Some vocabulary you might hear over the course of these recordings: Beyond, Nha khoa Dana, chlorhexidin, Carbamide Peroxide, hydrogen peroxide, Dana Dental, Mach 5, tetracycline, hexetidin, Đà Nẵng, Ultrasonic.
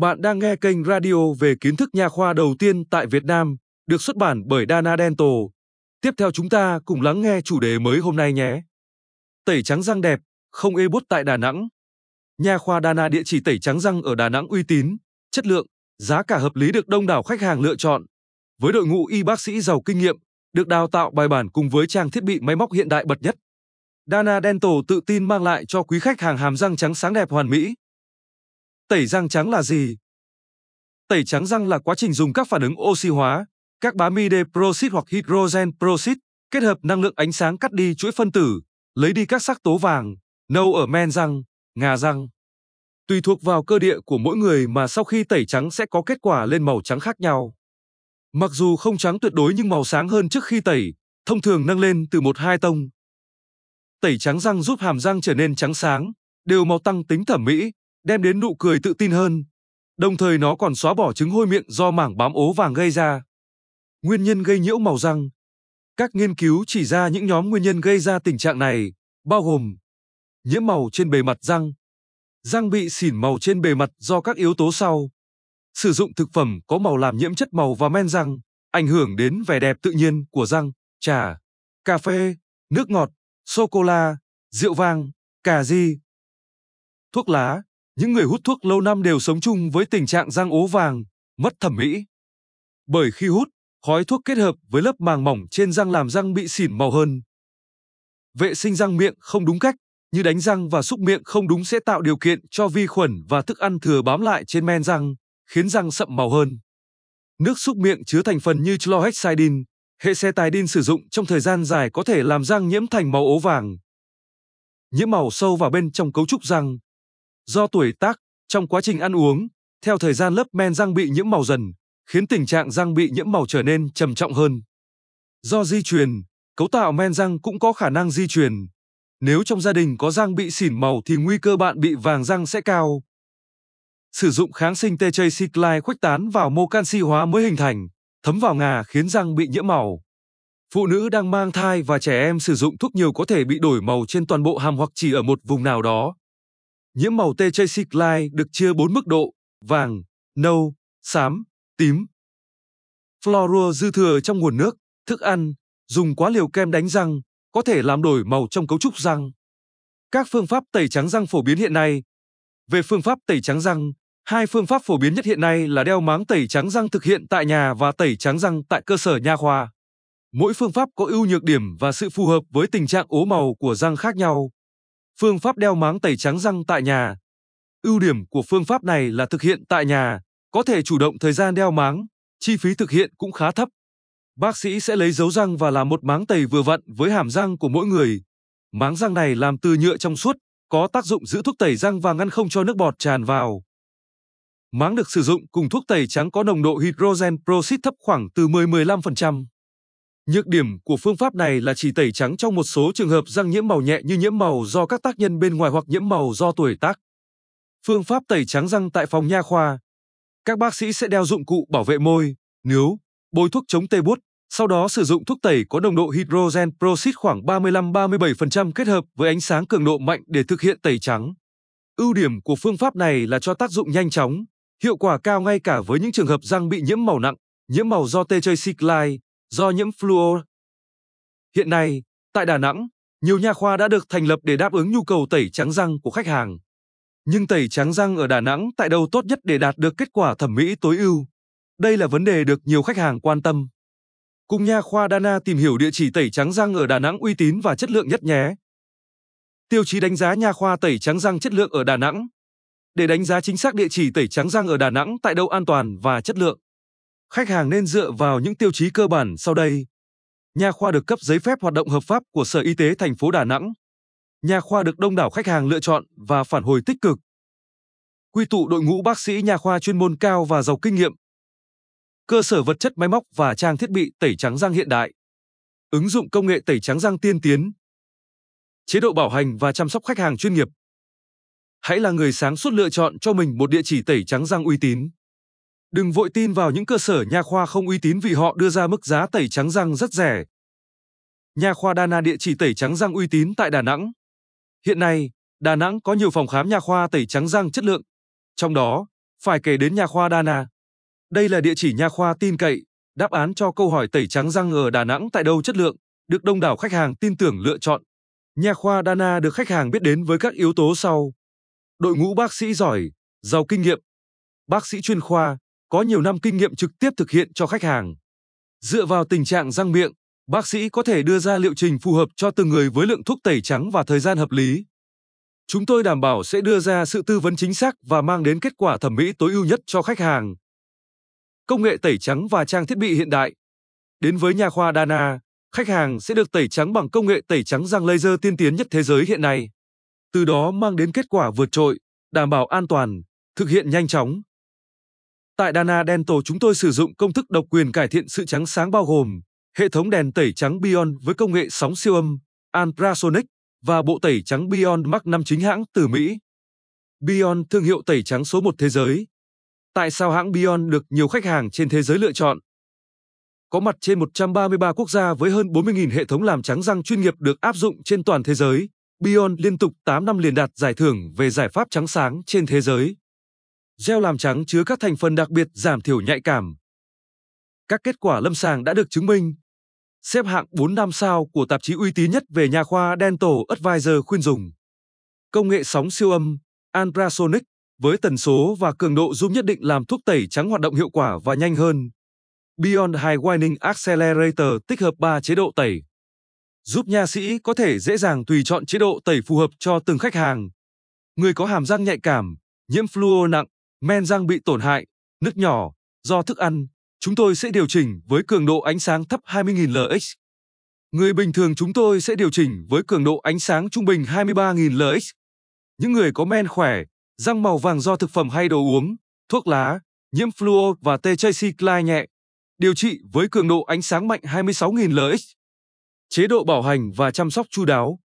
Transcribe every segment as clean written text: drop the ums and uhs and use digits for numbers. Bạn đang nghe kênh radio về kiến thức nha khoa đầu tiên tại Việt Nam, được xuất bản bởi Dana Dental. Tiếp theo chúng ta cùng lắng nghe chủ đề mới hôm nay nhé. Tẩy trắng răng đẹp, không ê bốt tại Đà Nẵng. Nha khoa Dana địa chỉ tẩy trắng răng ở Đà Nẵng uy tín, chất lượng, giá cả hợp lý được đông đảo khách hàng lựa chọn. Với đội ngũ y bác sĩ giàu kinh nghiệm, được đào tạo bài bản cùng với trang thiết bị máy móc hiện đại bậc nhất, Dana Dental tự tin mang lại cho quý khách hàng hàm răng trắng sáng đẹp hoàn mỹ. Tẩy răng trắng là gì? Tẩy trắng răng là quá trình dùng các phản ứng oxy hóa, Carbamide Peroxide hoặc hydrogen peroxide, kết hợp năng lượng ánh sáng cắt đi chuỗi phân tử, lấy đi các sắc tố vàng, nâu ở men răng, ngà răng. Tùy thuộc vào cơ địa của mỗi người mà sau khi tẩy trắng sẽ có kết quả lên màu trắng khác nhau. Mặc dù không trắng tuyệt đối nhưng màu sáng hơn trước khi tẩy, thông thường nâng lên từ 1-2 tông. Tẩy trắng răng giúp hàm răng trở nên trắng sáng, đều màu tăng tính thẩm mỹ, đem đến nụ cười tự tin hơn. Đồng thời nó còn xóa bỏ chứng hôi miệng do mảng bám ố vàng gây ra. Nguyên nhân gây nhiễu màu răng. Các nghiên cứu chỉ ra những nhóm nguyên nhân gây ra tình trạng này, bao gồm nhiễm màu trên bề mặt răng, răng bị xỉn màu trên bề mặt do các yếu tố sau, sử dụng thực phẩm có màu làm nhiễm chất màu và men răng, ảnh hưởng đến vẻ đẹp tự nhiên của răng, trà, cà phê, nước ngọt, sô-cô-la, rượu vang, cà ri, thuốc lá. Những người hút thuốc lâu năm đều sống chung với tình trạng răng ố vàng, mất thẩm mỹ. Bởi khi hút, khói thuốc kết hợp với lớp màng mỏng trên răng làm răng bị xỉn màu hơn. Vệ sinh răng miệng không đúng cách, như đánh răng và xúc miệng không đúng sẽ tạo điều kiện cho vi khuẩn và thức ăn thừa bám lại trên men răng, khiến răng sậm màu hơn. Nước xúc miệng chứa thành phần như chlorhexidin, hexetidin sử dụng trong thời gian dài có thể làm răng nhiễm thành màu ố vàng. Nhiễm màu sâu vào bên trong cấu trúc răng. Do tuổi tác, trong quá trình ăn uống, theo thời gian lớp men răng bị nhiễm màu dần, khiến tình trạng răng bị nhiễm màu trở nên trầm trọng hơn. Do di truyền, cấu tạo men răng cũng có khả năng di truyền. Nếu trong gia đình có răng bị xỉn màu thì nguy cơ bạn bị vàng răng sẽ cao. Sử dụng kháng sinh tetracycline khuếch tán vào mô canxi hóa mới hình thành, thấm vào ngà khiến răng bị nhiễm màu. Phụ nữ đang mang thai và trẻ em sử dụng thuốc nhiều có thể bị đổi màu trên toàn bộ hàm hoặc chỉ ở một vùng nào đó. Nhiễm màu tetracycline được chia 4 mức độ: vàng, nâu, xám, tím. Fluorua dư thừa trong nguồn nước, thức ăn, dùng quá liều kem đánh răng có thể làm đổi màu trong cấu trúc răng. Các phương pháp tẩy trắng răng phổ biến hiện nay. Về phương pháp tẩy trắng răng, hai phương pháp phổ biến nhất hiện nay là đeo máng tẩy trắng răng thực hiện tại nhà và tẩy trắng răng tại cơ sở nha khoa. Mỗi phương pháp có ưu nhược điểm và sự phù hợp với tình trạng ố màu của răng khác nhau. Phương pháp đeo máng tẩy trắng răng tại nhà. Ưu điểm của phương pháp này là thực hiện tại nhà, có thể chủ động thời gian đeo máng, chi phí thực hiện cũng khá thấp. Bác sĩ sẽ lấy dấu răng và làm một máng tẩy vừa vặn với hàm răng của mỗi người. Máng răng này làm từ nhựa trong suốt, có tác dụng giữ thuốc tẩy răng và ngăn không cho nước bọt tràn vào. Máng được sử dụng cùng thuốc tẩy trắng có nồng độ hydrogen peroxide thấp khoảng từ 10-15%. Nhược điểm của phương pháp này là chỉ tẩy trắng trong một số trường hợp răng nhiễm màu nhẹ như nhiễm màu do các tác nhân bên ngoài hoặc nhiễm màu do tuổi tác. Phương pháp tẩy trắng răng tại phòng nha khoa. Các bác sĩ sẽ đeo dụng cụ bảo vệ môi, nướu, bôi thuốc chống tê buốt, sau đó sử dụng thuốc tẩy có nồng độ hydrogen peroxide khoảng 35-37% kết hợp với ánh sáng cường độ mạnh để thực hiện tẩy trắng. Ưu điểm của phương pháp này là cho tác dụng nhanh chóng, hiệu quả cao ngay cả với những trường hợp răng bị nhiễm màu nặng, nhiễm màu do tetracycline, do nhiễm fluor. Hiện nay, tại Đà Nẵng, nhiều nha khoa đã được thành lập để đáp ứng nhu cầu tẩy trắng răng của khách hàng. Nhưng tẩy trắng răng ở Đà Nẵng tại đâu tốt nhất để đạt được kết quả thẩm mỹ tối ưu? Đây là vấn đề được nhiều khách hàng quan tâm. Cùng nha khoa Dana tìm hiểu địa chỉ tẩy trắng răng ở Đà Nẵng uy tín và chất lượng nhất nhé. Tiêu chí đánh giá nha khoa tẩy trắng răng chất lượng ở Đà Nẵng. Để đánh giá chính xác địa chỉ tẩy trắng răng ở Đà Nẵng tại đâu an toàn và chất lượng, khách hàng nên dựa vào những tiêu chí cơ bản sau đây. Nha khoa được cấp giấy phép hoạt động hợp pháp của Sở Y tế thành phố Đà Nẵng. Nha khoa được đông đảo khách hàng lựa chọn và phản hồi tích cực. Quy tụ đội ngũ bác sĩ nha khoa chuyên môn cao và giàu kinh nghiệm. Cơ sở vật chất máy móc và trang thiết bị tẩy trắng răng hiện đại. Ứng dụng công nghệ tẩy trắng răng tiên tiến. Chế độ bảo hành và chăm sóc khách hàng chuyên nghiệp. Hãy là người sáng suốt lựa chọn cho mình một địa chỉ tẩy trắng răng uy tín. Đừng vội tin vào những cơ sở nha khoa không uy tín vì họ đưa ra mức giá tẩy trắng răng rất rẻ. Nha khoa Dana địa chỉ tẩy trắng răng uy tín tại Đà Nẵng. Hiện nay, Đà Nẵng có nhiều phòng khám nha khoa tẩy trắng răng chất lượng. Trong đó, phải kể đến nha khoa Dana. Đây là địa chỉ nha khoa tin cậy, đáp án cho câu hỏi tẩy trắng răng ở Đà Nẵng tại đâu chất lượng, được đông đảo khách hàng tin tưởng lựa chọn. Nha khoa Dana được khách hàng biết đến với các yếu tố sau: đội ngũ bác sĩ giỏi, giàu kinh nghiệm, bác sĩ chuyên khoa, có nhiều năm kinh nghiệm trực tiếp thực hiện cho khách hàng. Dựa vào tình trạng răng miệng, bác sĩ có thể đưa ra liệu trình phù hợp cho từng người với lượng thuốc tẩy trắng và thời gian hợp lý. Chúng tôi đảm bảo sẽ đưa ra sự tư vấn chính xác và mang đến kết quả thẩm mỹ tối ưu nhất cho khách hàng. Công nghệ tẩy trắng và trang thiết bị hiện đại. Đến với nha khoa Dana, khách hàng sẽ được tẩy trắng bằng công nghệ tẩy trắng răng laser tiên tiến nhất thế giới hiện nay. Từ đó mang đến kết quả vượt trội, đảm bảo an toàn, thực hiện nhanh chóng. Tại Dana Dental chúng tôi sử dụng công thức độc quyền cải thiện sự trắng sáng bao gồm hệ thống đèn tẩy trắng Beyond với công nghệ sóng siêu âm, Ultrasonic và bộ tẩy trắng Beyond Mach 5 chính hãng từ Mỹ. Beyond thương hiệu tẩy trắng số 1 thế giới. Tại sao hãng Beyond được nhiều khách hàng trên thế giới lựa chọn? Có mặt trên 133 quốc gia với hơn 40.000 hệ thống làm trắng răng chuyên nghiệp được áp dụng trên toàn thế giới, Beyond liên tục 8 năm liền đạt giải thưởng về giải pháp trắng sáng trên thế giới. Gel làm trắng chứa các thành phần đặc biệt giảm thiểu nhạy cảm. Các kết quả lâm sàng đã được chứng minh. Xếp hạng 4-5 sao của tạp chí uy tín nhất về nha khoa Dental Advisor khuyên dùng. Công nghệ sóng siêu âm, ultrasonic với tần số và cường độ zoom nhất định làm thuốc tẩy trắng hoạt động hiệu quả và nhanh hơn. Beyond High Whitening Accelerator tích hợp 3 chế độ tẩy, giúp nha sĩ có thể dễ dàng tùy chọn chế độ tẩy phù hợp cho từng khách hàng. Người có hàm răng nhạy cảm, nhiễm fluor nặng, men răng bị tổn hại, nứt nhỏ do thức ăn, chúng tôi sẽ điều chỉnh với cường độ ánh sáng thấp 20.000 lux. Người bình thường chúng tôi sẽ điều chỉnh với cường độ ánh sáng trung bình 23.000 lux. Những người có men khỏe, răng màu vàng do thực phẩm hay đồ uống, thuốc lá, nhiễm fluor và tetracycline nhẹ, điều trị với cường độ ánh sáng mạnh 26.000 lux. Chế độ bảo hành và chăm sóc chu đáo.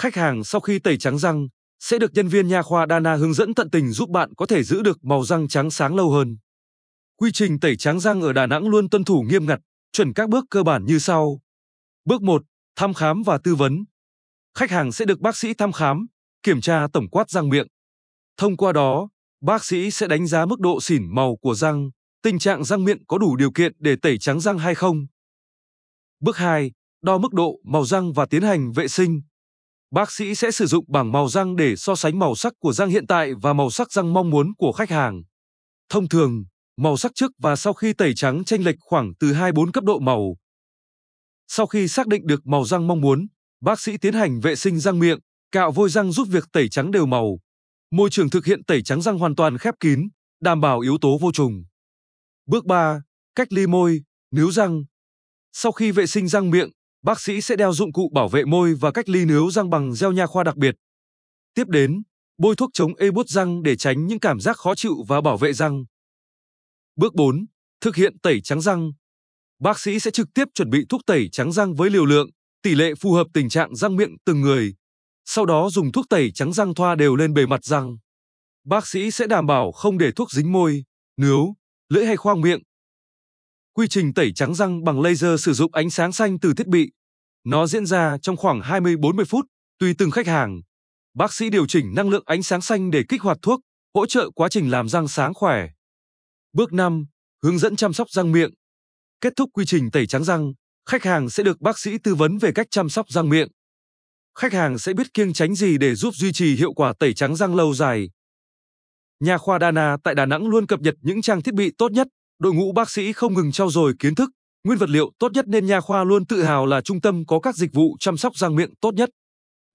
Khách hàng sau khi tẩy trắng răng sẽ được nhân viên nha khoa Dana hướng dẫn tận tình giúp bạn có thể giữ được màu răng trắng sáng lâu hơn. Quy trình tẩy trắng răng ở Đà Nẵng luôn tuân thủ nghiêm ngặt, chuẩn các bước cơ bản như sau. Bước 1. Thăm khám và tư vấn. Khách hàng sẽ được bác sĩ thăm khám, kiểm tra tổng quát răng miệng. Thông qua đó, bác sĩ sẽ đánh giá mức độ xỉn màu của răng, tình trạng răng miệng có đủ điều kiện để tẩy trắng răng hay không. Bước 2. Đo mức độ màu răng và tiến hành vệ sinh. Bác sĩ sẽ sử dụng bảng màu răng để so sánh màu sắc của răng hiện tại và màu sắc răng mong muốn của khách hàng. Thông thường, màu sắc trước và sau khi tẩy trắng chênh lệch khoảng từ 2-4 cấp độ màu. Sau khi xác định được màu răng mong muốn, bác sĩ tiến hành vệ sinh răng miệng, cạo vôi răng giúp việc tẩy trắng đều màu. Môi trường thực hiện tẩy trắng răng hoàn toàn khép kín, đảm bảo yếu tố vô trùng. Bước 3. Cách ly môi, níu răng. Sau khi vệ sinh răng miệng, bác sĩ sẽ đeo dụng cụ bảo vệ môi và cách ly níu răng bằng gel nha khoa đặc biệt. Tiếp đến, bôi thuốc chống ê buốt răng để tránh những cảm giác khó chịu và bảo vệ răng. Bước 4. Thực hiện tẩy trắng răng. Bác sĩ sẽ trực tiếp chuẩn bị thuốc tẩy trắng răng với liều lượng, tỷ lệ phù hợp tình trạng răng miệng từng người. Sau đó dùng thuốc tẩy trắng răng thoa đều lên bề mặt răng. Bác sĩ sẽ đảm bảo không để thuốc dính môi, nướu, lưỡi hay khoang miệng. Quy trình tẩy trắng răng bằng laser sử dụng ánh sáng xanh từ thiết bị. Nó diễn ra trong khoảng 20-40 phút, tùy từng khách hàng. Bác sĩ điều chỉnh năng lượng ánh sáng xanh để kích hoạt thuốc, hỗ trợ quá trình làm răng sáng khỏe. Bước 5. Hướng dẫn chăm sóc răng miệng. Kết thúc quy trình tẩy trắng răng, khách hàng sẽ được bác sĩ tư vấn về cách chăm sóc răng miệng. Khách hàng sẽ biết kiêng tránh gì để giúp duy trì hiệu quả tẩy trắng răng lâu dài. Nha khoa Dana tại Đà Nẵng luôn cập nhật những trang thiết bị tốt nhất, đội ngũ bác sĩ không ngừng trau dồi kiến thức, nguyên vật liệu tốt nhất nên nha khoa luôn tự hào là trung tâm có các dịch vụ chăm sóc răng miệng tốt nhất.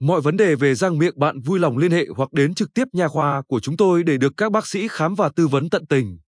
Mọi vấn đề về răng miệng bạn vui lòng liên hệ hoặc đến trực tiếp nha khoa của chúng tôi để được các bác sĩ khám và tư vấn tận tình.